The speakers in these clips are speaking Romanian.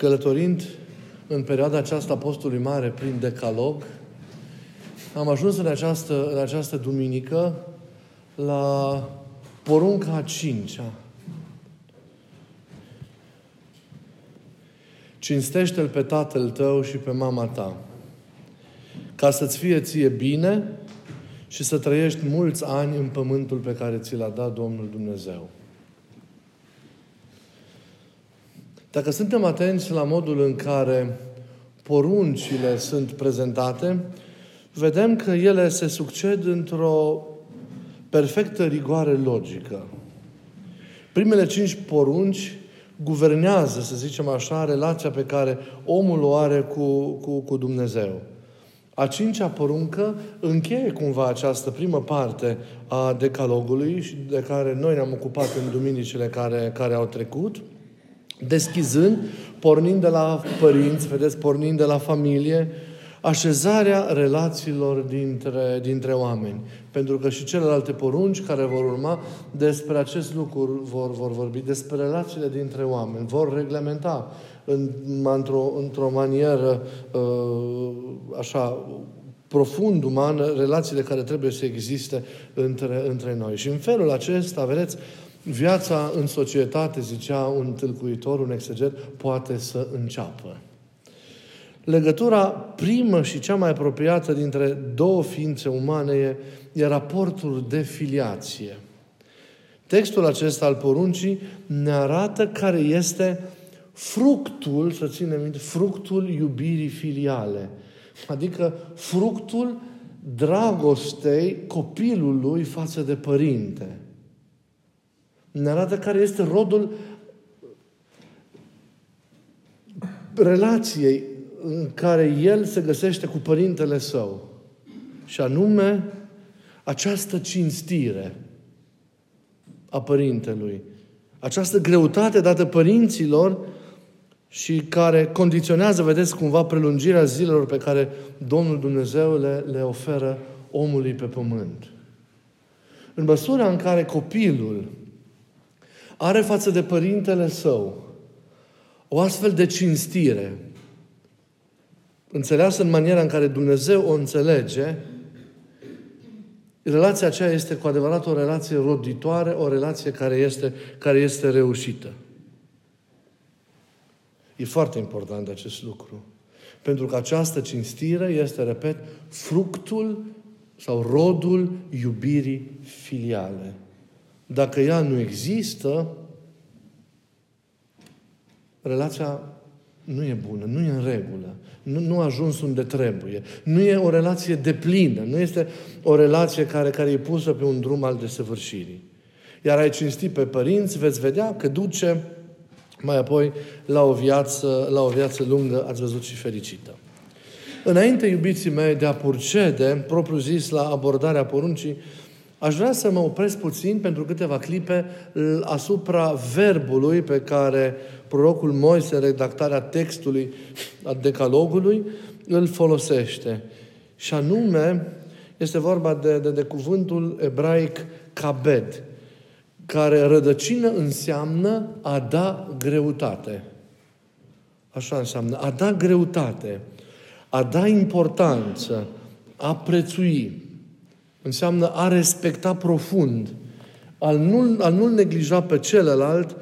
Călătorind în perioada aceasta Postului Mare prin Decalog, am ajuns în această duminică la porunca a 5-a. Cinstește-l pe tatăl tău și pe mama ta, ca să-ți fie ție bine și să trăiești mulți ani în pământul pe care ți l-a dat Domnul Dumnezeu. Dacă suntem atenți la modul în care poruncile sunt prezentate, vedem că ele se succed într-o perfectă rigoare logică. Primele 5 porunci guvernează, să zicem așa, relația pe care omul o are cu Dumnezeu. A 5-a poruncă încheie cumva această primă parte a decalogului și de care noi ne-am ocupat în duminicile care au trecut, deschizând, pornind de la părinți, vedeți, pornind de la familie, așezarea relațiilor dintre oameni. Pentru că și celelalte porunci care vor urma despre acest lucru vor vorbi, despre relațiile dintre oameni, vor reglementa într-o manieră așa profund umană relațiile care trebuie să existe între noi. Și în felul acesta, vedeți, viața în societate, zicea un tâlcuitor, un exeget, poate să înceapă. Legătura primă și cea mai apropiată dintre două ființe umane e raportul de filiație. Textul acesta al poruncii ne arată care este fructul, să ținem minte, fructul iubirii filiale. Adică fructul dragostei copilului față de părinte. Ne arată care este rodul relației în care el se găsește cu părintele său. Și anume, această cinstire a părintelui. Această greutate dată părinților și care condiționează, vedeți, cumva prelungirea zilelor pe care Domnul Dumnezeu le oferă omului pe pământ. În măsura în care copilul are față de părintele său o astfel de cinstire, înțeleasă în maniera în care Dumnezeu o înțelege, relația aceea este cu adevărat o relație roditoare, o relație care este reușită. E foarte important acest lucru. Pentru că această cinstire este, repet, fructul sau rodul iubirii filiale. Dacă ea nu există, relația nu e bună, nu e în regulă. Nu a ajuns unde trebuie. Nu e o relație deplină. Nu este o relație care e pusă pe un drum al desăvârșirii. Iar ai cinsti pe părinți, veți vedea că duce mai apoi la o viață lungă, ați văzut, și fericită. Înainte, iubiții mei, de a procede, propriu zis, la abordarea poruncii, aș vrea să mă opresc puțin pentru câteva clipe asupra verbului pe care prorocul Moise, în redactarea textului a decalogului, îl folosește. Și anume, este vorba de cuvântul ebraic kabed, care rădăcină înseamnă a da greutate. Așa înseamnă. A da greutate, a da importanță, a prețui. Înseamnă a respecta profund, a nu-l neglija pe celălalt,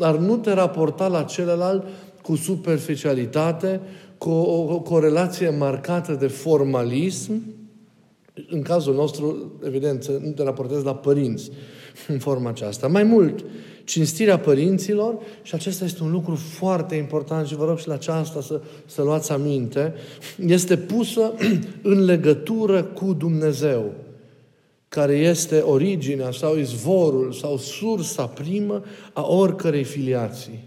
a nu te raporta la celălalt cu superficialitate, cu o relație marcată de formalism. În cazul nostru, evident, nu te raportezi la părinți în forma aceasta. Mai mult, cinstirea părinților, și acesta este un lucru foarte important și vă rog și la aceasta să luați aminte, este pusă în legătură cu Dumnezeu, care este originea sau izvorul sau sursa primă a oricărei filiații.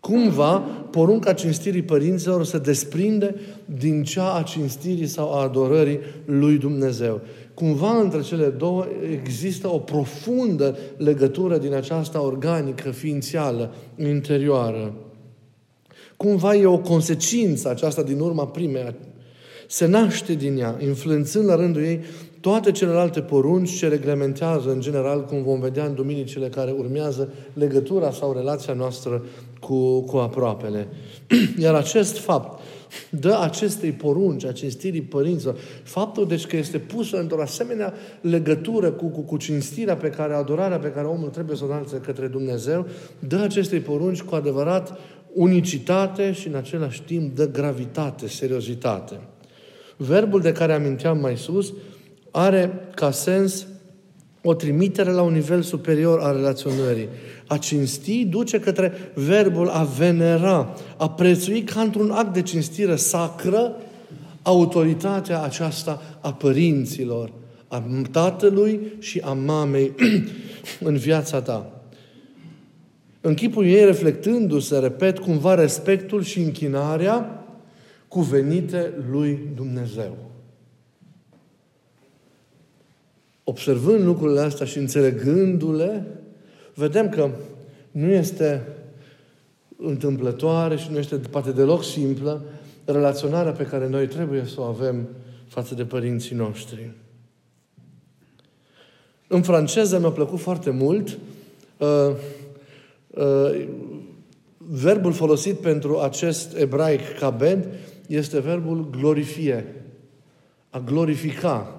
Cumva, porunca cinstirii părinților se desprinde din cea a cinstirii sau a adorării lui Dumnezeu. Cumva, între cele două există o profundă legătură din aceasta organică, ființială, interioară. Cumva e o consecință aceasta din urma primei. Se naște din ea, influențând la rândul ei toate celelalte porunci ce reglementează, în general, cum vom vedea în duminicile care urmează, legătura sau relația noastră cu aproapele. Iar acest fapt dă acestei porunci, acestei cinstirii părinților, faptul deci că este pusă într-o asemenea legătură cu cinstirea pe care, adorarea pe care omul trebuie să o înalțe către Dumnezeu, dă acestei porunci cu adevărat unicitate și în același timp dă gravitate, seriozitate. Verbul de care aminteam mai sus are ca sens o trimitere la un nivel superior a relaționării. A cinsti duce către verbul a venera, a prețui ca într-un act de cinstire sacră autoritatea aceasta a părinților, a tatălui și a mamei în viața ta. În chipul ei reflectându-se, repet, cumva respectul și închinarea cuvenite lui Dumnezeu. Observând lucrurile astea și înțelegându-le, vedem că nu este întâmplătoare și nu este poate deloc simplă relaționarea pe care noi trebuie să o avem față de părinții noștri. În franceză mi-a plăcut foarte mult verbul folosit pentru acest ebraic kabed este verbul glorifie, a glorifica.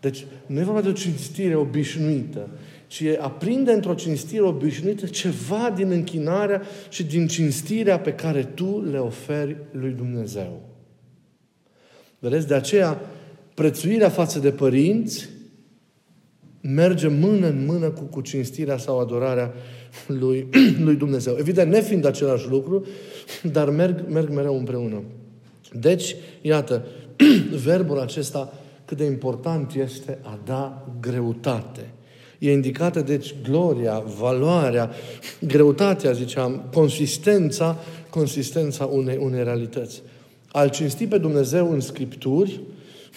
Deci nu e vorba de o cinstire obișnuită, ci e a prinde într-o cinstire obișnuită ceva din închinarea și din cinstirea pe care tu le oferi lui Dumnezeu. Vedeți? De aceea, prețuirea față de părinți merge mână în mână cu cinstirea sau adorarea lui Dumnezeu. Evident, nefiind același lucru, dar merg mereu împreună. Deci, iată, verbul acesta cât de important este a da greutate. E indicată, deci, gloria, valoarea, greutatea, ziceam, consistența unei realități. Al cinsti pe Dumnezeu în Scripturi,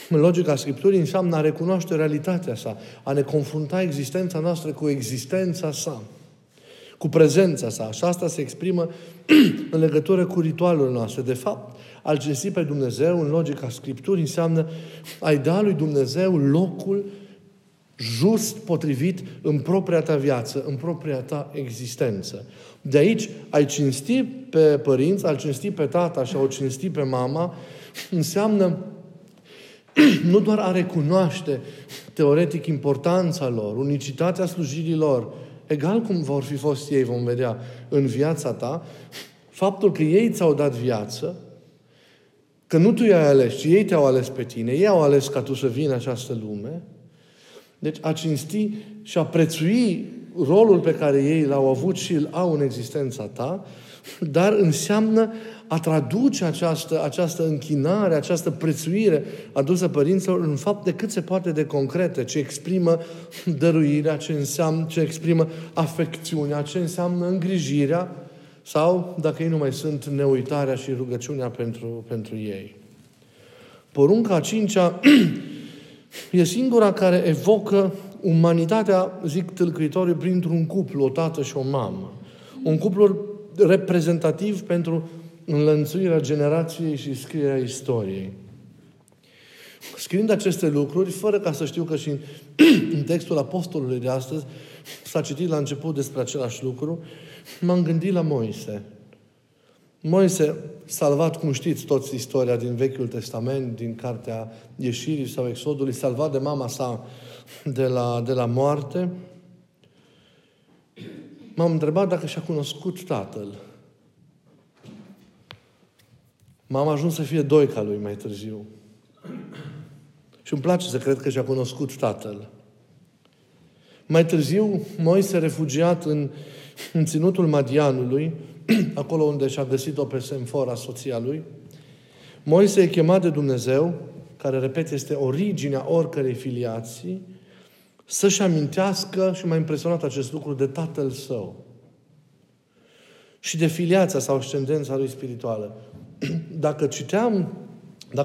în logica Scripturii, înseamnă a recunoaște realitatea sa, a ne confrunta existența noastră cu existența sa, cu prezența sa. Și asta se exprimă în legătură cu ritualurile noastre. De fapt, al cinsti pe Dumnezeu, în logica Scripturii, înseamnă a-i da lui Dumnezeu locul just potrivit în propria ta viață, în propria ta existență. De aici, ai cinsti pe părinți, al cinsti pe tata și a o cinsti pe mama, înseamnă nu doar a recunoaște teoretic importanța lor, unicitatea slujirii lor, egal cum vor fi fost ei, vom vedea, în viața ta, faptul că ei ți-au dat viață, că nu tu i-ai ales, ci ei te-au ales pe tine, ei au ales ca tu să vii în această lume. Deci a cinsti și a prețui rolul pe care ei l-au avut și îl au în existența ta, dar înseamnă a traduce această închinare, această prețuire adusă părinților în fapte cât se poate de concrete, ce exprimă dăruirea, ce exprimă afecțiunea, ce înseamnă îngrijirea sau, dacă ei nu mai sunt, neuitarea și rugăciunea pentru ei. Porunca a cincea e singura care evocă umanitatea, zic tâlcuitorii, printr-un cuplu, o tată și o mamă. Un cuplu reprezentativ pentru înlănțuirea generației și scrierea istoriei. Scriind aceste lucruri, fără ca să știu că și în textul apostolului de astăzi s-a citit la început despre același lucru, m-am gândit la Moise. Moise, salvat, cum știți toți istoria din Vechiul Testament, din Cartea Ieșirii sau Exodului, salvat de mama sa de la moarte, m-am întrebat dacă și-a cunoscut tatăl. M-am ajuns să fie doica lui mai târziu. Și îmi place să cred că și-a cunoscut tatăl. Mai târziu, Moise, refugiat în ținutul Madianului, acolo unde și-a găsit-o pe Semfora, soția lui, Moise e chemat de Dumnezeu, care, repet, este originea oricărei filiații, să-și amintească, și m-a impresionat acest lucru, de tatăl său. Și de filiața sau ascendența lui spirituală. Dacă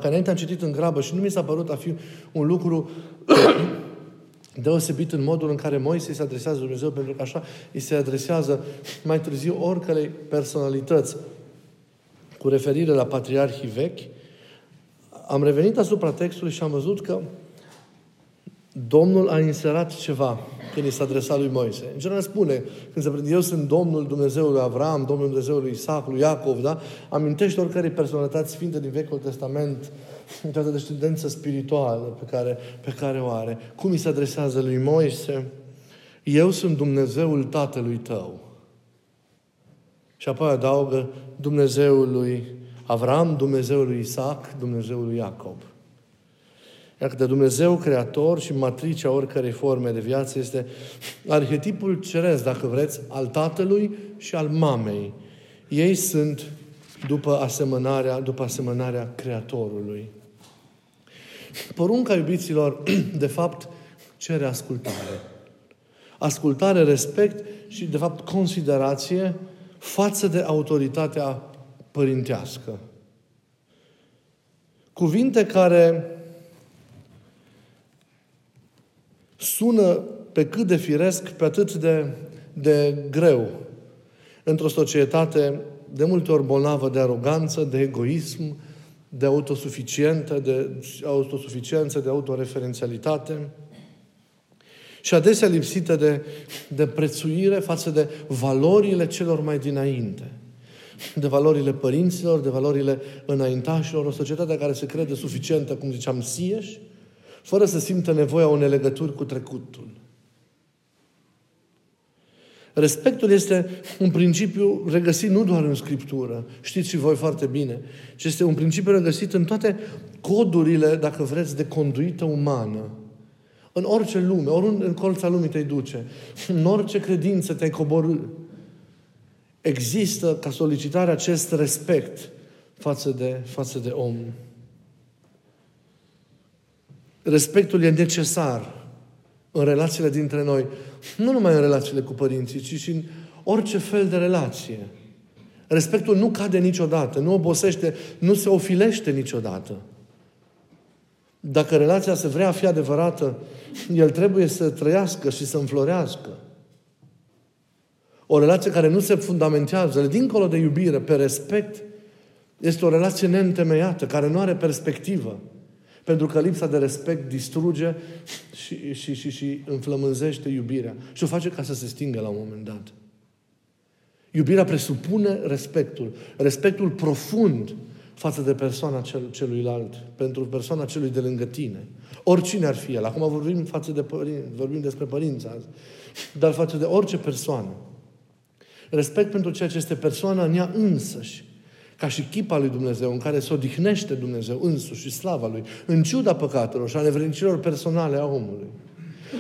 înainte am citit în grabă și nu mi s-a părut a fi un lucru deosebit în modul în care Moise se adresează Dumnezeu, pentru că așa îi se adresează mai târziu oricărei personalități. Cu referire la patriarhii vechi, am revenit asupra textului și am văzut că Domnul a inserat ceva când i s-a adresat lui Moise. În general spune, când eu sunt Domnul Dumnezeului Avram, Domnul Dumnezeului Isaac, lui Iacov, da? Amintește oricare personalitate sfinte din Vechiul Testament, toată descendența spirituală pe care o are. Cum i se adresează lui Moise? Eu sunt Dumnezeul tatălui tău. Și apoi adaugă Dumnezeul lui Avram, Dumnezeul lui Isaac, Dumnezeul lui Iacov. Iar de Dumnezeu creator și matricea oricărei forme de viață este arhetipul ceresc, dacă vreți, al tatălui și al mamei. Ei sunt după asemănarea creatorului. Porunca, iubiților, de fapt, cere ascultare. Ascultare, respect și, de fapt, considerație față de autoritatea părintească. Cuvinte care sună pe cât de firesc, pe atât de greu într-o societate de multe ori bolnavă de aroganță, de egoism, de autosuficiență, de autoreferențialitate și adesea lipsită de prețuire față de valorile celor mai dinainte. De valorile părinților, de valorile înaintașilor, o societate care se crede suficientă, cum ziceam, sieși, fără să simtă nevoia unei legături cu trecutul. Respectul este un principiu regăsit nu doar în Scriptură, știți și voi foarte bine, ci este un principiu regăsit în toate codurile, dacă vreți, de conduită umană. În orice lume, oriunde în colța lumii te-ai duce, în orice credință te-ai coborî, există ca solicitare acest respect față de om. Respectul e necesar în relațiile dintre noi. Nu numai în relațiile cu părinții, ci și în orice fel de relație. Respectul nu cade niciodată, nu obosește, nu se ofilește niciodată. Dacă relația se vrea a fi adevărată, el trebuie să trăiască și să înflorească. O relație care nu se fundamentează, dincolo de iubire, pe respect, este o relație neîntemeiată, care nu are perspectivă. Pentru că lipsa de respect distruge și înflămânzește iubirea. Și o face ca să se stingă la un moment dat. Iubirea presupune respectul. Respectul profund față de persoana celuilalt. Pentru persoana celui de lângă tine. Oricine ar fi el. Acum vorbim despre părinți azi. Dar față de orice persoană. Respect pentru ceea ce este persoana în ea însăși. Ca și chipa lui Dumnezeu, în care se odihnește Dumnezeu însuși și slava Lui, în ciuda păcatelor și a nevrednicilor personale a omului.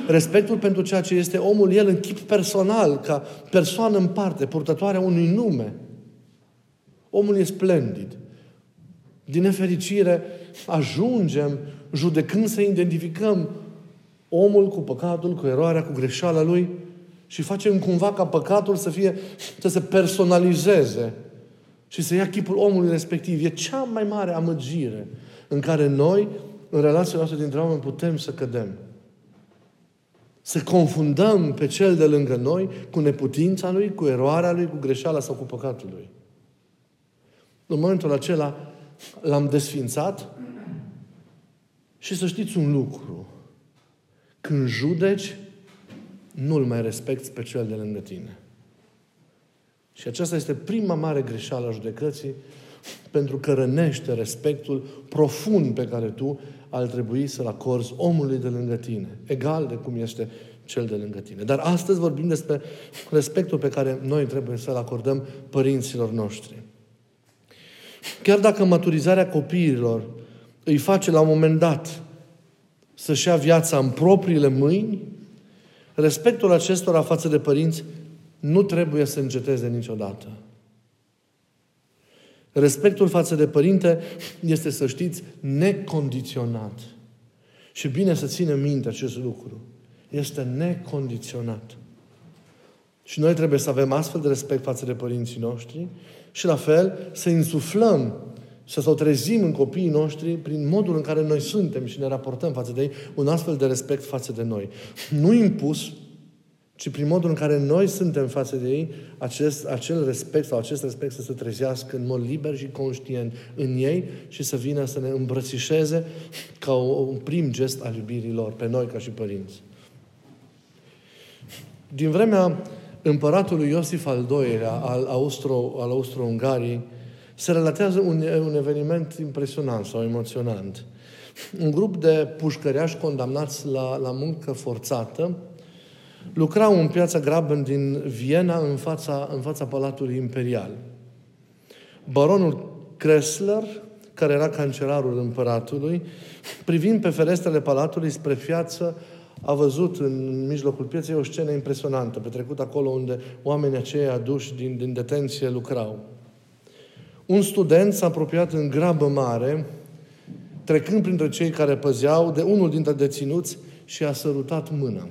Respectul pentru ceea ce este omul el în chip personal, ca persoană în parte, purtătoarea unui nume. Omul e splendid. Din nefericire, ajungem, judecând, să identificăm omul cu păcatul, cu eroarea, cu greșeala lui și facem cumva ca păcatul să se personalizeze și să ia chipul omului respectiv. E cea mai mare amăgire în care noi, în relația noastră dintre oameni, putem să cădem. Să confundăm pe cel de lângă noi cu neputința lui, cu eroarea lui, cu greșeala sau cu păcatul lui. În momentul acela l-am desfințat și să știți un lucru. Când judeci, nu-l mai respecti pe cel de lângă tine. Și aceasta este prima mare greșeală a judecății, pentru că rănește respectul profund pe care tu ar trebui să-l acorzi omului de lângă tine, egal de cum este cel de lângă tine. Dar astăzi vorbim despre respectul pe care noi trebuie să-l acordăm părinților noștri. Chiar dacă maturizarea copiilor îi face la un moment dat să-și ia viața în propriile mâini, respectul acestora față de părinți nu trebuie să înceteze niciodată. Respectul față de părinte este, să știți, necondiționat. Și bine să ținem minte acest lucru. Este necondiționat. Și noi trebuie să avem astfel de respect față de părinții noștri și la fel să insuflăm, să trezim în copiii noștri, prin modul în care noi suntem și ne raportăm față de ei, un astfel de respect față de noi. Nu impus, ci ci prin modul în care noi suntem față de ei, acest respect să se trezească în mod liber și conștient în ei și să vină să ne îmbrățișeze ca un prim gest al iubirii lor, pe noi ca și părinți. Din vremea împăratului Iosif al II-lea, al Austro-Ungariei, se relatează un eveniment impresionant sau emoționant. Un grup de pușcăriași condamnați la muncă forțată lucrau în piața Graben din Viena în fața Palatului Imperial. Baronul Kressler, care era cancelarul împăratului, privind pe ferestrele palatului spre piață, a văzut în mijlocul pieței o scenă impresionantă, petrecută acolo unde oamenii aceia aduși din detenție lucrau. Un student s-a apropiat în grabă mare, trecând printre cei care păzeau, de unul dintre deținuți și a sărutat mâna.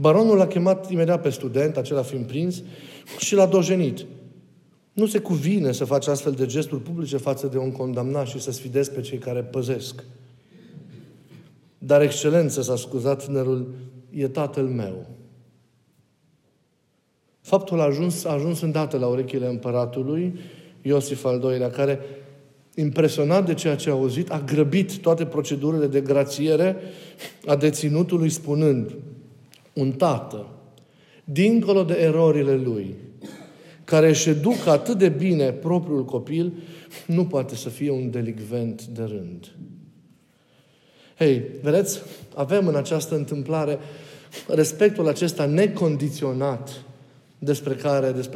Baronul l-a chemat imediat pe student, acela fiind prins, și l-a dojenit. Nu se cuvine să faci astfel de gesturi publice față de un condamnat și să sfidezi pe cei care păzesc. Dar, excelență, s-a scuzat tânărul, e tatăl meu. Faptul a ajuns îndată la urechile împăratului Iosif al II-lea, care, impresionat de ceea ce a auzit, a grăbit toate procedurile de grațiere a deținutului, spunând: un tată, dincolo de erorile lui, care își educă atât de bine propriul copil, nu poate să fie un delicvent de rând. Hei, vedeți? Avem în această întâmplare respectul acesta necondiționat despre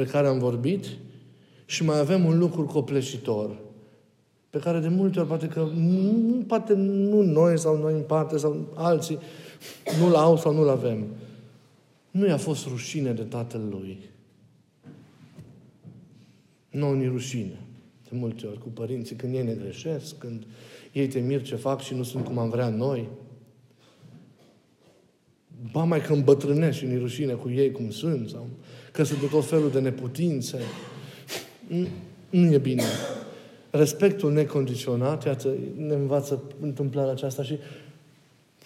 care am vorbit și mai avem un lucru copleșitor pe care de multe ori poate nu noi sau noi în parte sau alții nu-l au sau nu-l avem. Nu i-a fost rușine de tatăl lui. Nu ni rușine. De multe ori cu părinții, când ei ne greșesc, când ei te mir ce fac și nu sunt cum am vrea noi. Ba mai că îmbătrânești și ni rușine cu ei cum sunt sau că sunt de tot felul de neputințe. Nu e bine. Respectul necondiționat, iată, ne învață întâmplarea aceasta și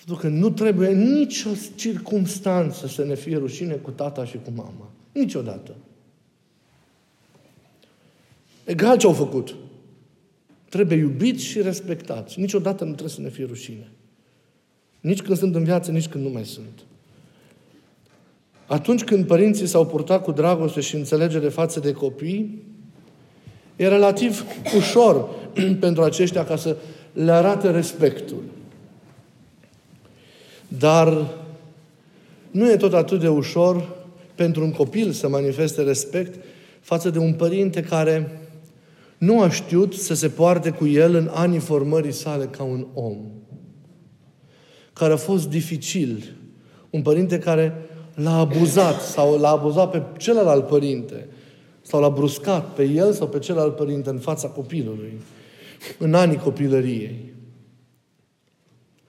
pentru că nu trebuie nicio circumstanță să ne fie rușine cu tata și cu mama. Niciodată. Egal ce au făcut. Trebuie iubiți și respectați. Niciodată nu trebuie să ne fie rușine. Nici când sunt în viață, nici când nu mai sunt. Atunci când părinții s-au purtat cu dragoste și înțelegere față de copii, e relativ ușor pentru aceștia ca să le arate respectul. Dar nu e tot atât de ușor pentru un copil să manifeste respect față de un părinte care nu a știut să se poarte cu el în anii formării sale ca un om. Care a fost dificil. Un părinte care l-a abuzat sau l-a abuzat pe celălalt părinte sau l-a bruscat pe el sau pe celălalt părinte în fața copilului, în anii copilăriei.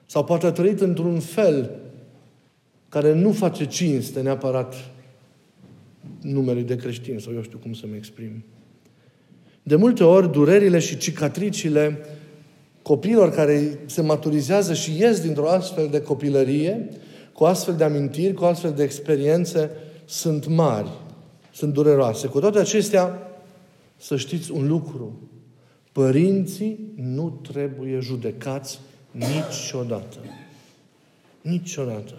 Sau poate a trăit într-un fel care nu face cinste neapărat numelui de creștin, sau eu știu cum să-mi exprim. De multe ori, durerile și cicatricile copiilor care se maturizează și ies dintr-o astfel de copilărie, cu astfel de amintiri, cu astfel de experiențe, sunt mari, sunt dureroase. Cu toate acestea, să știți un lucru. Părinții nu trebuie judecați niciodată. Niciodată.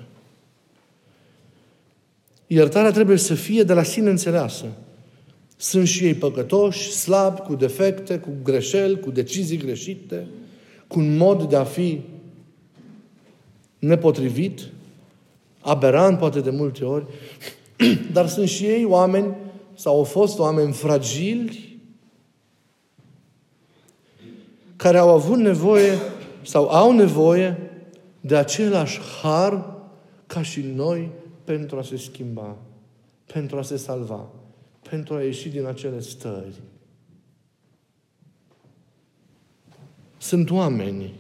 Iertarea trebuie să fie de la sine înțeleasă. Sunt și ei păcătoși, slabi, cu defecte, cu greșeli, cu decizii greșite, cu un mod de a fi nepotrivit, aberant poate de multe ori, dar sunt și ei oameni, sau au fost oameni fragili, care au avut nevoie sau au nevoie de același har ca și noi pentru a se schimba, pentru a se salva, pentru a ieși din acele stări. Sunt oameni.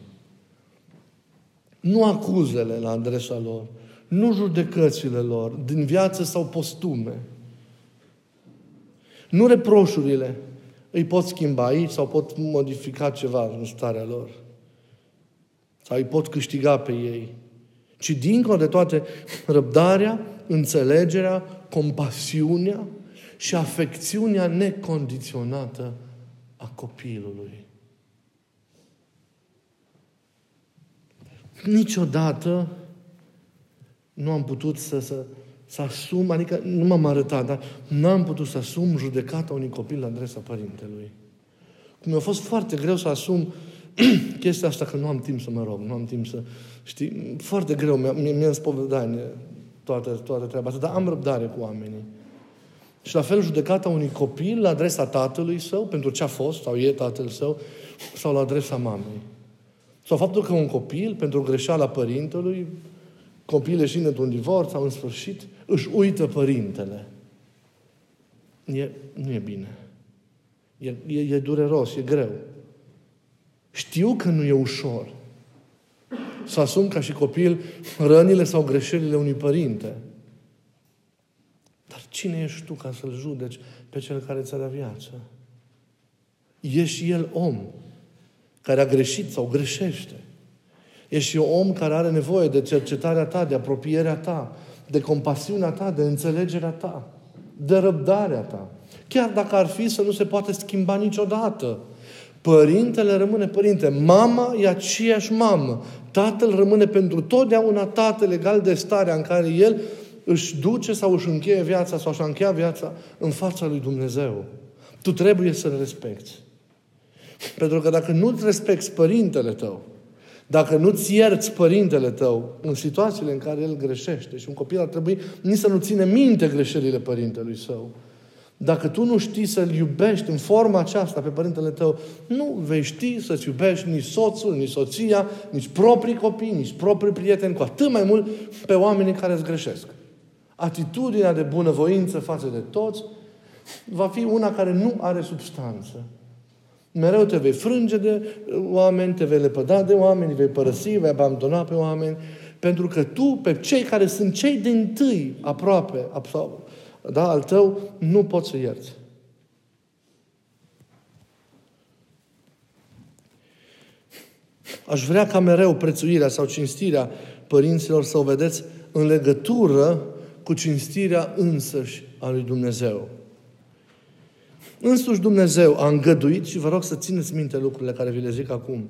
Nu acuzele la adresa lor, nu judecățile lor, din viață sau postume. Nu reproșurile îi pot schimba aici sau pot modifica ceva în starea lor. Sau îi pot câștiga pe ei. ci dincolo de toate răbdarea, înțelegerea, compasiunea și afecțiunea necondiționată a copilului. Niciodată nu am putut să asum, adică nu m-am arătat, dar n-am putut să asum judecata unui copil la adresa părintelui. Cum mi-a fost foarte greu să asum chestia asta, că nu am timp să mă rog, nu am timp să... Știi? Foarte greu, mi-am spovedanie toată treaba asta, dar am răbdare cu oamenii. Și la fel judecata unui copil la adresa tatălui său, pentru ce a fost, sau e tatăl său, sau la adresa mamei. Sau faptul că un copil, pentru greșeala părintelui, copil ieșind într-un divorț sau în sfârșit, își uită părintele. Nu e bine. E dureros, e greu. Știu că nu e ușor să asum ca și copil rănile sau greșelile unui părinte. Dar cine ești tu ca să-l judeci pe cel care ți-a dat viață? E și el om care a greșit sau greșește. E și om care are nevoie de cercetarea ta, de apropierea ta, de compasiunea ta, de înțelegerea ta, de răbdarea ta. Chiar dacă ar fi să nu se poate schimba niciodată. Părintele rămâne părinte. Mama e aceeași mamă. Tatăl rămâne pentru totdeauna tatăl, legal de starea în care el își duce sau își încheie viața sau și-a încheia viața în fața lui Dumnezeu. Tu trebuie să-l respecti. Pentru că dacă nu-ți respecti părintele tău, dacă nu-ți ierți părintele tău în situațiile în care el greșește, și un copil ar trebui nici să nu ține minte greșelile părintelui său, dacă tu nu știi să-l iubești în forma aceasta pe părintele tău, nu vei ști să-ți iubești nici soțul, nici soția, nici proprii copii, nici proprii prieteni, cu atât mai mult pe oamenii care îți greșesc. Atitudinea de bunăvoință față de toți va fi una care nu are substanță. Mereu te vei frânge de oameni, te vei lepăda de oameni, vei părăsi, vei abandona pe oameni, pentru că tu, pe cei care sunt cei dintâi aproape, al tău, nu poți să ierți. Aș vrea ca mereu prețuirea sau cinstirea părinților să o vedeți în legătură cu cinstirea însăși a lui Dumnezeu. Însuși Dumnezeu a îngăduit, și vă rog să țineți minte lucrurile care vi le zic acum,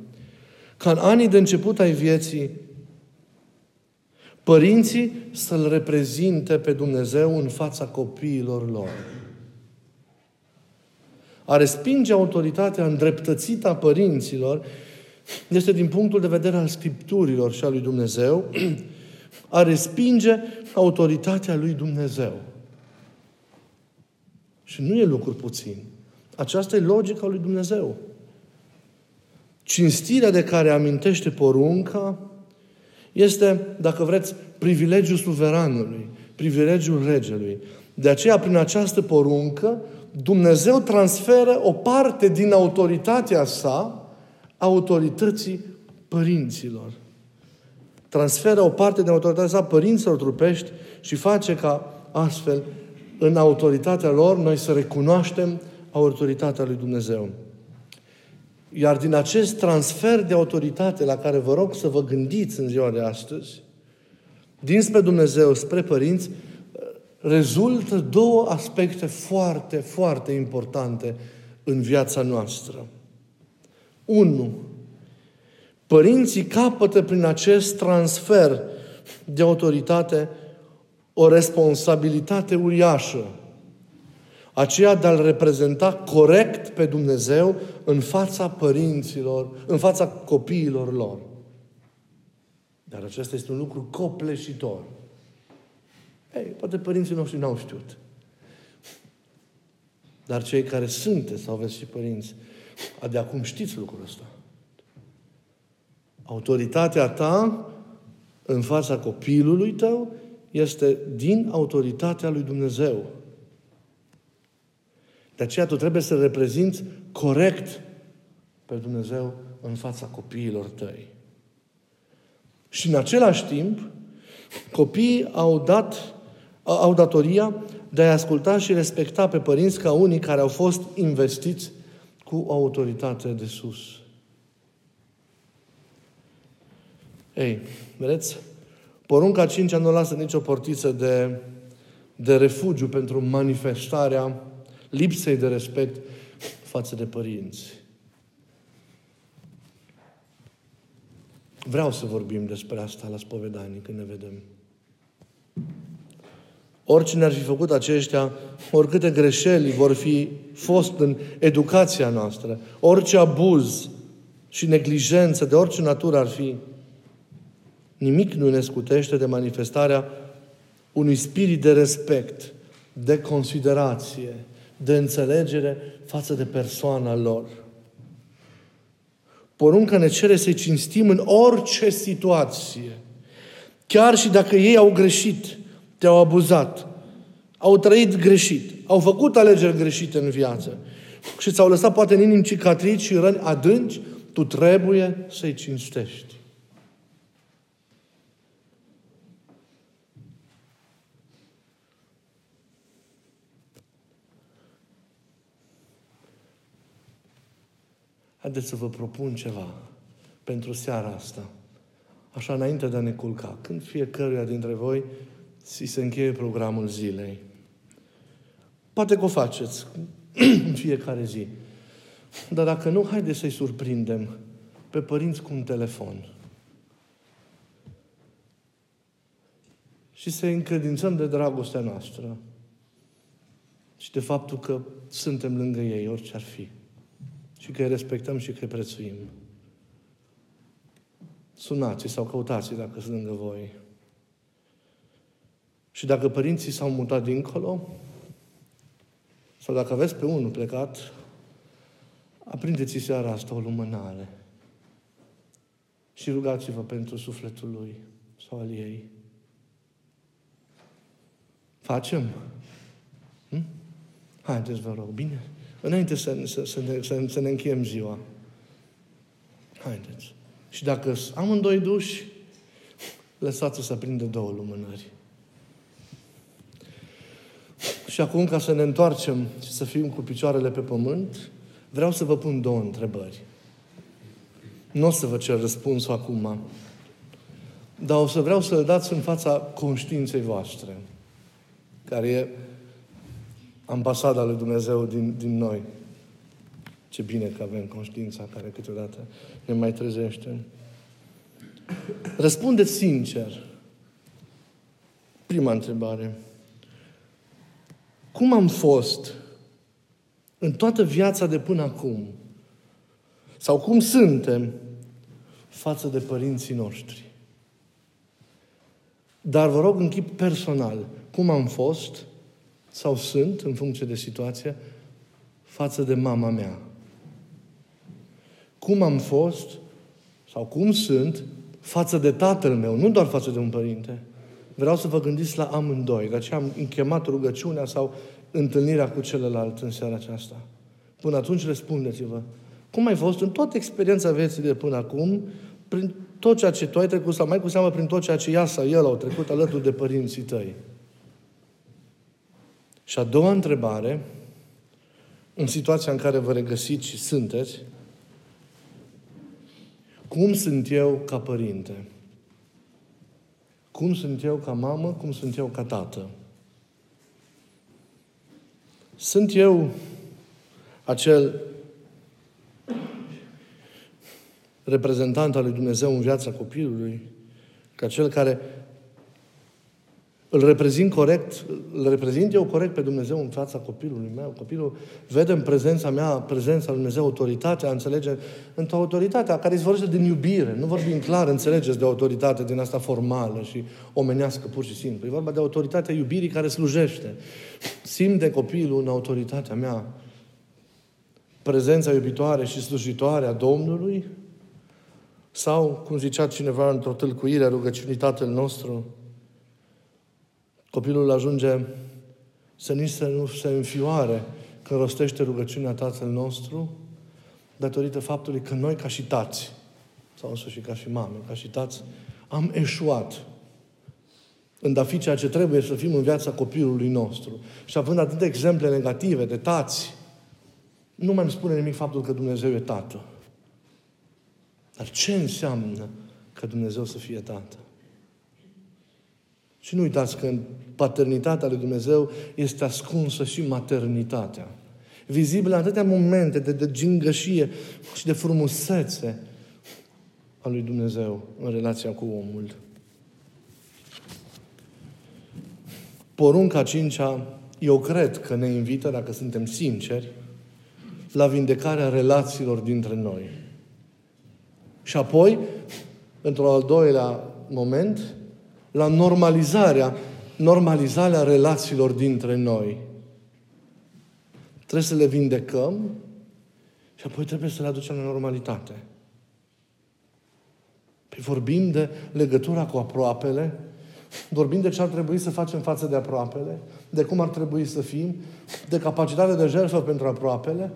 ca în anii de început ai vieții, părinții să-L reprezinte pe Dumnezeu în fața copiilor lor. A respinge autoritatea îndreptățită a părinților este, din punctul de vedere al Scripturilor și al lui Dumnezeu, a respinge autoritatea lui Dumnezeu. Și nu e lucru puțin. Aceasta e logica lui Dumnezeu. Cinstirea de care amintește porunca este, dacă vreți, privilegiul suveranului, privilegiul regelui. De aceea, prin această poruncă, Dumnezeu transferă o parte din autoritatea sa autorității părinților. Transferă o parte din autoritatea sa părinților trupești și face ca astfel, în autoritatea lor, noi să recunoaștem autoritatea lui Dumnezeu. Iar din acest transfer de autoritate la care vă rog să vă gândiți în ziua de astăzi, dinspre Dumnezeu, spre părinți, rezultă două aspecte foarte, foarte importante în viața noastră. 1. Părinții capătă prin acest transfer de autoritate o responsabilitate uriașă, aceea de a-L reprezenta corect pe Dumnezeu în fața părinților, în fața copiilor lor. Dar acesta este un lucru copleșitor. Poate părinții noștri n-au știut. Dar cei care sunteți sau veți fi părinți, de acum știți lucrul ăsta. Autoritatea ta în fața copilului tău este din autoritatea lui Dumnezeu. De aceea tu trebuie să reprezinți corect pe Dumnezeu în fața copiilor tăi. Și în același timp, copiii au datoria de a-i asculta și respecta pe părinți ca unii care au fost investiți cu o autoritate de sus. Vedeți? Porunca 5-a nu lasă nicio portiță de refugiu pentru manifestarea lipsei de respect față de părinți. Vreau să vorbim despre asta la spovedanie când ne vedem. Oricine ar fi făcut aceștia, oricâte greșeli vor fi fost în educația noastră, orice abuz și neglijență de orice natură ar fi, nimic nu ne scutește de manifestarea unui spirit de respect, de considerație, de înțelegere față de persoana lor. Porunca ne cere să-i cinstim în orice situație. Chiar și dacă ei au greșit, te-au abuzat, au trăit greșit, au făcut alegeri greșite în viață și ți-au lăsat poate în inimi cicatrici și răni adânci, tu trebuie să-i cinstești. Haideți să vă propun ceva pentru seara asta. Așa, înainte de a ne culca, când fiecăruia dintre voi se încheie programul zilei. Poate că o faceți în fiecare zi. Dar dacă nu, haideți să-i surprindem pe părinți cu un telefon. Și să-i încredințăm de dragostea noastră. Și de faptul că suntem lângă ei, orice ar fi. Și că îi respectăm și că îi prețuim. Sunați-i sau căutați-i dacă sunt lângă voi. Și dacă părinții s-au mutat dincolo, sau dacă aveți pe unul plecat, aprindeți-i seara asta o lumânare. Și rugați-vă pentru sufletul lui sau al ei. Facem? Haideți, vă rog, bine? Înainte să ne încheiem ziua. Haideți. Și dacă amândoi duși, lăsați-o să prindă două lumânări. Și acum, ca să ne întoarcem și să fim cu picioarele pe pământ, vreau să vă pun două întrebări. Nu o să vă cer răspunsul acum, dar o să vreau să-l dați în fața conștiinței voastre, care e ambasada lui Dumnezeu din noi. Ce bine că avem conștiința care câteodată ne mai trezește. Răspundeți sincer. Prima întrebare. Cum am fost în toată viața de până acum? Sau cum suntem față de părinții noștri? Dar vă rog în chip personal, cum am fost sau sunt, în funcție de situație, față de mama mea? Cum am fost sau cum sunt față de tatăl meu, nu doar față de un părinte. Vreau să vă gândiți la amândoi. De aceea am închemat rugăciunea sau întâlnirea cu celălalt în seara aceasta. Până atunci, răspundeți-vă. Cum ai fost în toată experiența vieții de până acum, prin tot ceea ce tu ai trecut, sau mai cu seamă prin tot ceea ce ea sau el au trecut alături de părinții tăi? Și a doua întrebare, în situația în care vă regăsiți și sunteți, cum sunt eu ca părinte? Cum sunt eu ca mamă? Cum sunt eu ca tată? Sunt eu acel reprezentant al lui Dumnezeu în viața copilului? Ca cel care îl reprezint corect, îl reprezint eu corect pe Dumnezeu în fața copilului meu? Copilul vede în prezența mea, prezența lui Dumnezeu, autoritatea, înțelege într-o autoritate care îți vorbește din iubire. Nu vorbim clar, înțelegeți, de autoritate din asta formală și omenească pur și simplu. E vorba de autoritatea iubirii care slujește. Simte copilul în autoritatea mea prezența iubitoare și slujitoare a Domnului? Sau, cum zicea cineva într-o tâlcuire a rugăciunii Tatăl nostru, copilul ajunge să nici nu se înfioare când rostește rugăciunea Tatăl nostru, datorită faptului că noi, ca și tați, sau în sfârșit ca și mame, ca și tați, am eșuat în a fi ceea ce trebuie să fim în viața copilului nostru. Și având atâtea exemple negative de tați, nu mai îmi spune nimic faptul că Dumnezeu e Tată. Dar ce înseamnă ca Dumnezeu să fie Tată? Și nu uitați că în paternitatea lui Dumnezeu este ascunsă și maternitatea. Vizibilă atâtea momente de gingășie și de frumusețe a lui Dumnezeu în relația cu omul. Porunca 5-a, eu cred că ne invită, dacă suntem sinceri, la vindecarea relațiilor dintre noi. Și apoi, într-un al doilea moment, la normalizarea relațiilor dintre noi. Trebuie să le vindecăm și apoi trebuie să le aducem în normalitate. Păi vorbim de legătura cu aproapele, vorbim de ce ar trebui să facem față de aproapele, de cum ar trebui să fim, de capacitatea de jertfă pentru aproapele.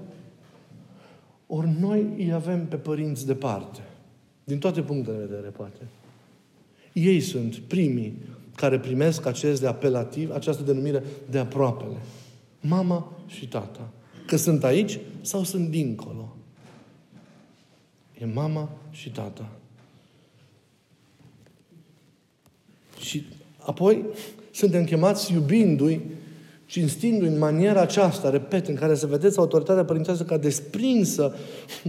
Ori noi îi avem pe părinți departe. Din toate punctele de vedere, poate. Ei sunt primii care primesc acest apelativ, această denumire de aproapele. Mama și tata. Că sunt aici sau sunt dincolo. E mama și tata. Și apoi suntem chemați iubindu-i, cinstindu-i în maniera aceasta, repet, în care să vedeți autoritatea părintească ca desprinsă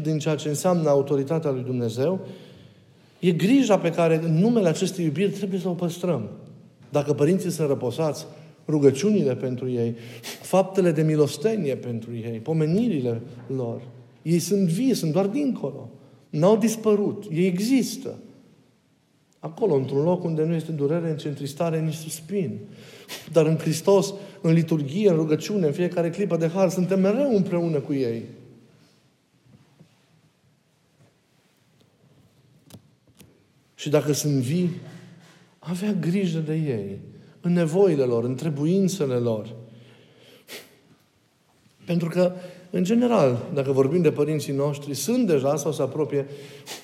din ceea ce înseamnă autoritatea lui Dumnezeu, e grija pe care în numele acestei iubiri trebuie să o păstrăm. Dacă părinții sunt răposați, rugăciunile pentru ei, faptele de milostenie pentru ei, pomenirile lor, ei sunt vii, sunt doar dincolo. N-au dispărut, ei există. Acolo, într-un loc unde nu este durere, nici întristare, nici suspin. Dar în Hristos, în liturghie, în rugăciune, în fiecare clipă de har, suntem mereu împreună cu ei. Și dacă sunt vii, avea grijă de ei, în nevoile lor, în trebuințele lor. Pentru că, în general, dacă vorbim de părinții noștri, sunt deja sau se apropie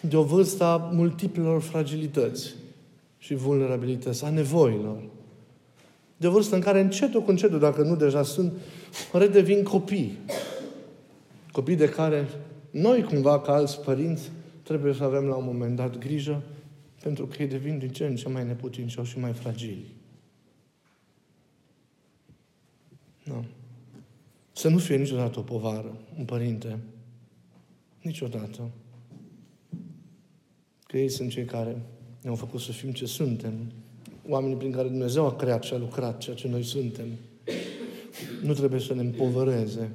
de o vârstă a multiplelor fragilități și vulnerabilități, a nevoilor. De o vârstă în care încetul cu încetul, dacă nu deja sunt, redevin copii. Copii de care noi, cumva, ca alți părinți, trebuie să avem la un moment dat grijă, pentru că ei devin din ce în ce mai neputincioși și mai fragili. Nu. Să nu fie niciodată o povară, un părinte. Niciodată. Că ei sunt cei care ne-au făcut să fim ce suntem. Oamenii prin care Dumnezeu a creat și a lucrat ceea ce noi suntem. Nu trebuie să ne împovăreze.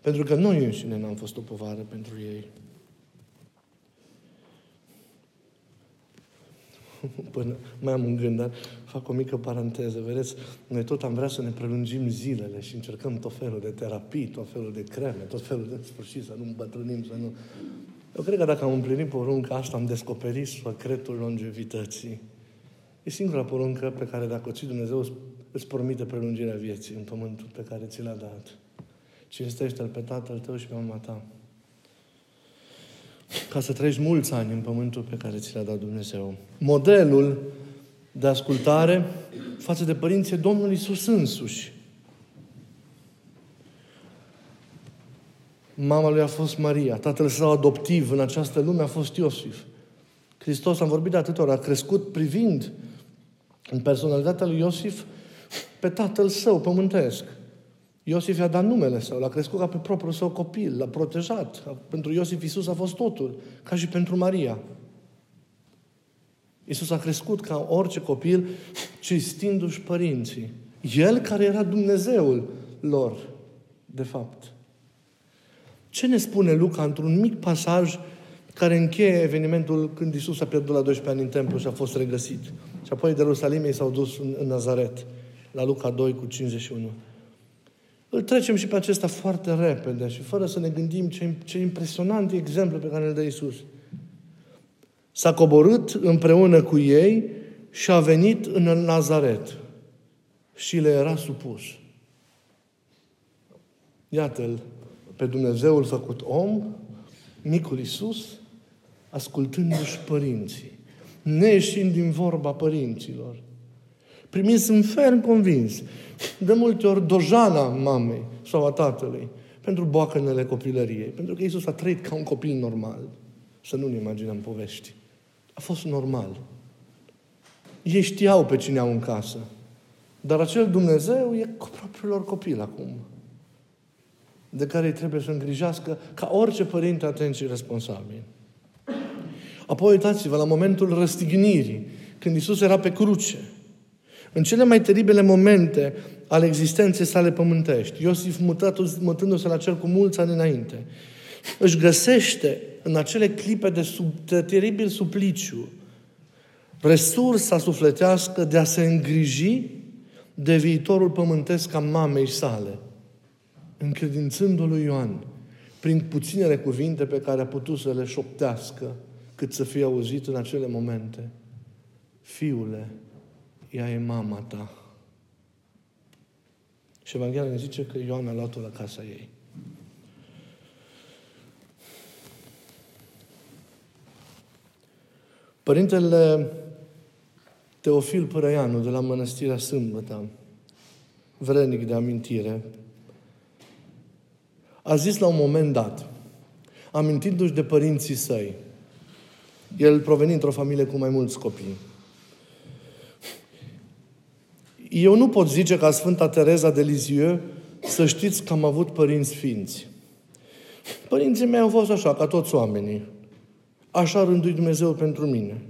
Pentru că noi înșine n-am fost o povară pentru ei. Până mai am un gând, dar fac o mică paranteză. Vedeți, noi tot am vrea să ne prelungim zilele și încercăm tot felul de terapii, tot felul de creme, tot felul de sfârșit, să nu îmbătrânim, să nu... Eu cred că dacă am împlinit porunca asta, am descoperit secretul longevității. E singura poruncă pe care, dacă o ții, Dumnezeu îți promite prelungirea vieții în pământul pe care ți l-a dat. Cinstește-L pe tatăl tău și pe mama ta. Ca să treci mulți ani în pământul pe care ți l-a dat Dumnezeu. Modelul de ascultare față de părinții Domnului Iisus însuși. Mama lui a fost Maria, tatăl său adoptiv în această lume a fost Iosif. Hristos, am vorbit de atâtea ori, a crescut privind în personalitatea lui Iosif pe tatăl său pământesc. Iosif i-a dat numele său, l-a crescut ca pe propriul său copil, l-a protejat. Pentru Iosif, Iisus a fost totul, ca și pentru Maria. Iisus a crescut ca orice copil, cinstindu-și părinții. El care era Dumnezeul lor, de fapt. Ce ne spune Luca într-un mic pasaj care încheie evenimentul când Iisus a pierdut la 12 ani în templu și a fost regăsit? Și apoi de Ierusalim s-au dus în Nazaret, la Luca 2:51. Îl trecem și pe acesta foarte repede și fără să ne gândim ce impresionant exemplu pe care îl dă Iisus. S-a coborât împreună cu ei și a venit în Nazaret și le era supus. Iată-l, pe Dumnezeul făcut om, micul Iisus, ascultându-și părinții, neieșind din vorba părinților. Primiți, sunt ferm convins, de multe ori dojana mamei sau a tatălui pentru boacănele copilăriei. Pentru că Iisus a trăit ca un copil normal. Să nu ne imaginăm povești. A fost normal. Ei știau pe cine au în casă. Dar acel Dumnezeu e propriul lor copil acum, de care îi trebuie să îngrijească ca orice părinte atent și responsabil. Apoi uitați-vă la momentul răstignirii, când Iisus era pe cruce. În cele mai teribile momente ale existenței sale pământești, Iosif, mutându-se la cer cu mulți ani înainte, își găsește în acele clipe de teribil supliciu resursa sufletească de a se îngriji de viitorul pământesc a mamei sale, încredințându-l lui Ioan prin puținele cuvinte pe care a putut să le șoptească cât să fie auzit în acele momente. Fiule, ea e mama ta. Și Evanghelia ne zice că Ioan a luat-o la casa ei. Părintele Teofil Părăianu de la Mănăstirea Sâmbăta, vrednic de amintire, a zis la un moment dat, amintindu-și de părinții săi, el provenind într-o familie cu mai mulți copii: eu nu pot zice ca Sfânta Tereza de Lisieux să știți că am avut părinți sfinți. Părinții mei au fost așa, ca toți oamenii. Așa a rânduit Dumnezeu pentru mine.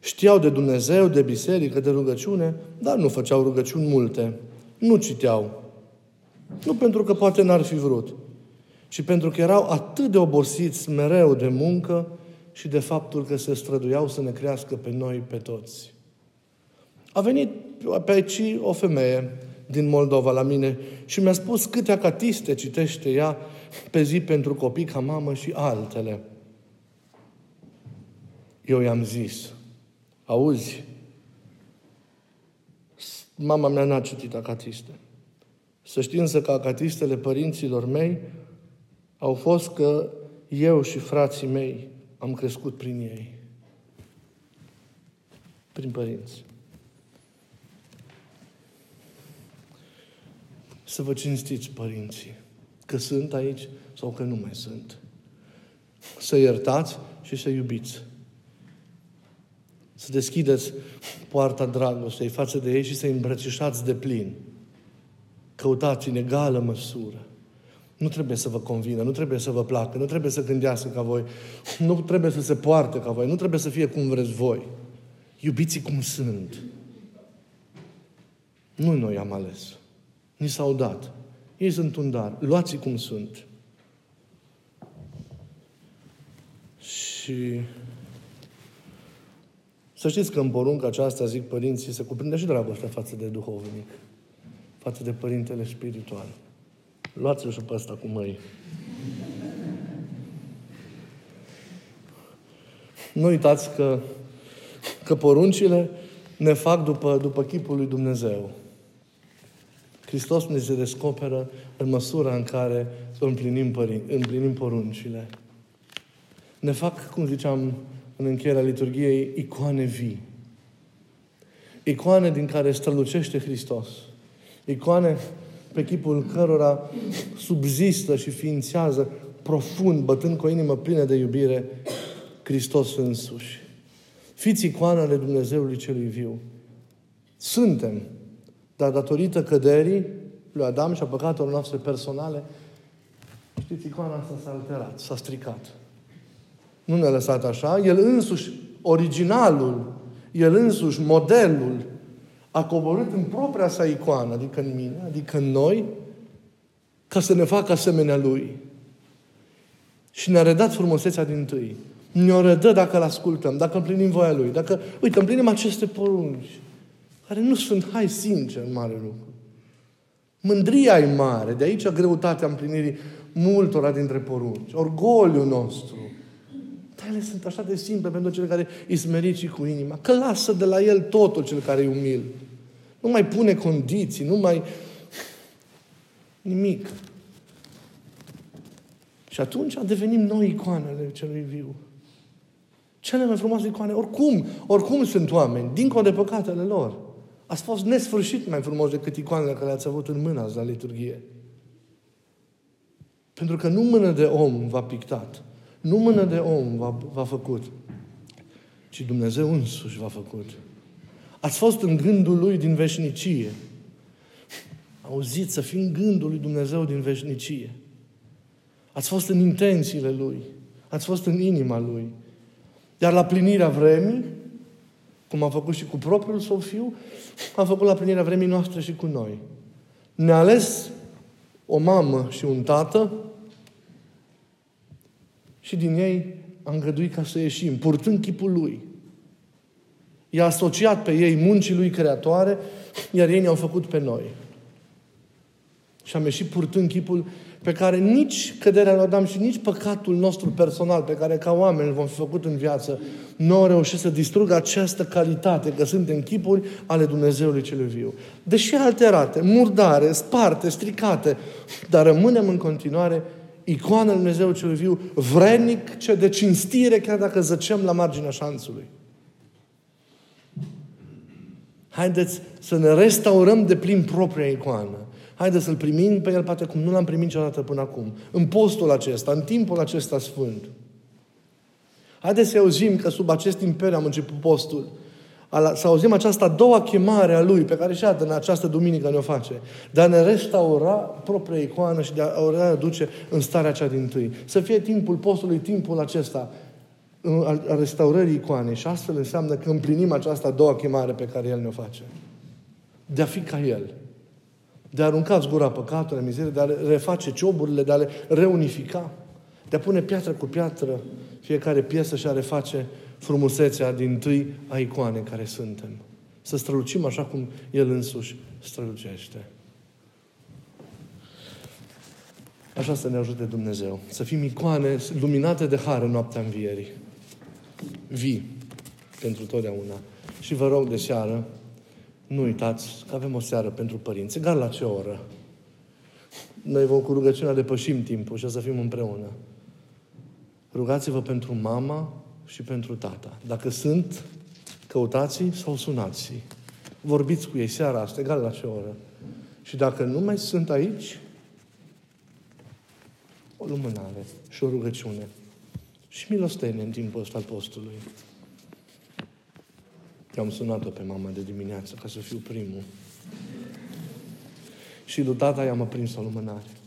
Știau de Dumnezeu, de biserică, de rugăciune, dar nu făceau rugăciuni multe. Nu citeau. Nu pentru că poate n-ar fi vrut, ci pentru că erau atât de obosiți mereu de muncă și de faptul că se străduiau să ne crească pe noi, pe toți. A venit pe aici o femeie din Moldova la mine și mi-a spus câte acatiste citește ea pe zi pentru copii ca mamă și altele. Eu i-am zis: auzi, mama mea n-a citit acatiste. Să știi însă că acatistele părinților mei au fost că eu și frații mei am crescut prin ei. Prin părinți. Să vă cinstiți părinții, că sunt aici sau că nu mai sunt. Să iertați și să iubiți. Să deschideți poarta dragostei față de ei și să-i îmbrățișați de plin. Căutați în egală măsură. Nu trebuie să vă convină, nu trebuie să vă placă, nu trebuie să gândească ca voi, nu trebuie să se poarte ca voi, nu trebuie să fie cum vreți voi. Iubiți-i cum sunt. Nu noi am ales. Ni s-au dat. Ei sunt un dar. Luați-i cum sunt. Și să știți că în porunca aceasta, zic părinții, se cuprinde și dragostea față de duhovnic, față de părintele spiritual. Luați-l și pe ăsta cu măi. Nu uitați că poruncile ne fac după chipul lui Dumnezeu. Hristos ne se descoperă în măsura în care împlinim poruncile. Ne fac, cum ziceam în încheierea liturgiei, icoane vii. Icoane din care strălucește Hristos. Icoane pe chipul cărora subzistă și ființează profund, bătând cu o inimă plină de iubire, Hristos însuși. Fiți icoanele Dumnezeului Celui Viu. Suntem. Dar datorită căderii lui Adam și a păcatelor noastre personale, știți, icoana asta s-a alterat, s-a stricat. Nu ne-a lăsat așa. El însuși, originalul, el însuși, modelul, a coborât în propria sa icoană, adică în mine, adică în noi, ca să ne facă asemenea lui. Și ne-a redat frumusețea dintâi. Ne-o redă dacă îl ascultăm, dacă împlinim voia lui, dacă, uite, împlinim aceste porunci, care nu sunt, hai sincer, mare lucru. Mândria e mare. De aici greutatea împlinirii multora dintre porunci. Orgoliul nostru. Dar ele sunt așa de simple pentru cel care îi smerici cu inima. Că lasă de la el totul cel care e umil. Nu mai pune condiții, nu mai... nimic. Și atunci devenim noi icoanele Celui Viu. Cele mai frumoase icoane, oricum sunt oameni, dincolo de păcatele lor. Ați fost nesfârșit mai frumos decât icoanele care le-ați avut în mână azi la liturghie. Pentru că nu mână de om v-a pictat, nu mână de om v-a făcut, ci Dumnezeu însuși v-a făcut. Ați fost în gândul Lui din veșnicie. Auziți, să fii în gândul Lui Dumnezeu din veșnicie. Ați fost în intențiile Lui. Ați fost în inima Lui. Iar la plinirea vremii, cum a făcut și cu propriul Său Fiu, a făcut la plinirea vremii noastre și cu noi. Ne-a ales o mamă și un tată și din ei a îngăduit ca să ieșim, purtând chipul Lui. I-a asociat pe ei muncii Lui creatoare, iar ei ne-au făcut pe noi. Și am ieșit purtând chipul pe care nici căderea lui Adam și nici păcatul nostru personal, pe care ca oameni vom fi făcut în viață, nu au reușit să distrugă această calitate, că suntem chipuri ale Dumnezeului Celui Viu. Deși alterate, murdare, sparte, stricate, dar rămânem în continuare icoana lui Dumnezeu Celui Viu, vrednic de cinstire, chiar dacă zăcem la marginea șanțului. Haideți să ne restaurăm de plin propria icoană. Haideți să-L primim pe El, poate cum nu L-am primit niciodată până acum. În postul acesta, în timpul acesta sfânt. Haideți să auzim că sub acest imperiu am început postul. Să auzim această a doua chemare a Lui, pe care și iată în această duminică ne-o face. De a ne restaura propria icoană și de a o readuce în starea cea dintâi. Să fie timpul postului, timpul acesta a restaurării icoanei. Și astfel înseamnă că împlinim această a doua chemare pe care El ne-o face. De a fi ca El. De a aruncați gura păcatului, mizerii, de a reface cioburile, de a le reunifica, de a pune piatră cu piatră fiecare piesă și a reface frumusețea dintâi a icoanei care suntem. Să strălucim așa cum El însuși strălucește. Așa să ne ajute Dumnezeu. Să fim icoane luminate de har în noaptea învierii. Vii pentru totdeauna. Și vă rog de seară, nu uitați că avem o seară pentru părinți. Egal la ce oră. Noi vom cu rugăciunea depășim timpul și o să fim împreună. Rugați-vă pentru mama și pentru tata. Dacă sunt, căutați-i sau sunați-i. Vorbiți cu ei seara asta, egal la ce oră. Și dacă nu mai sunt aici, o lumânare și o rugăciune. Și milostenie în timpul ăsta al postului. Am sunat-o pe mama de dimineață ca să fiu primul. Și lui tata i-am aprins o lumânare.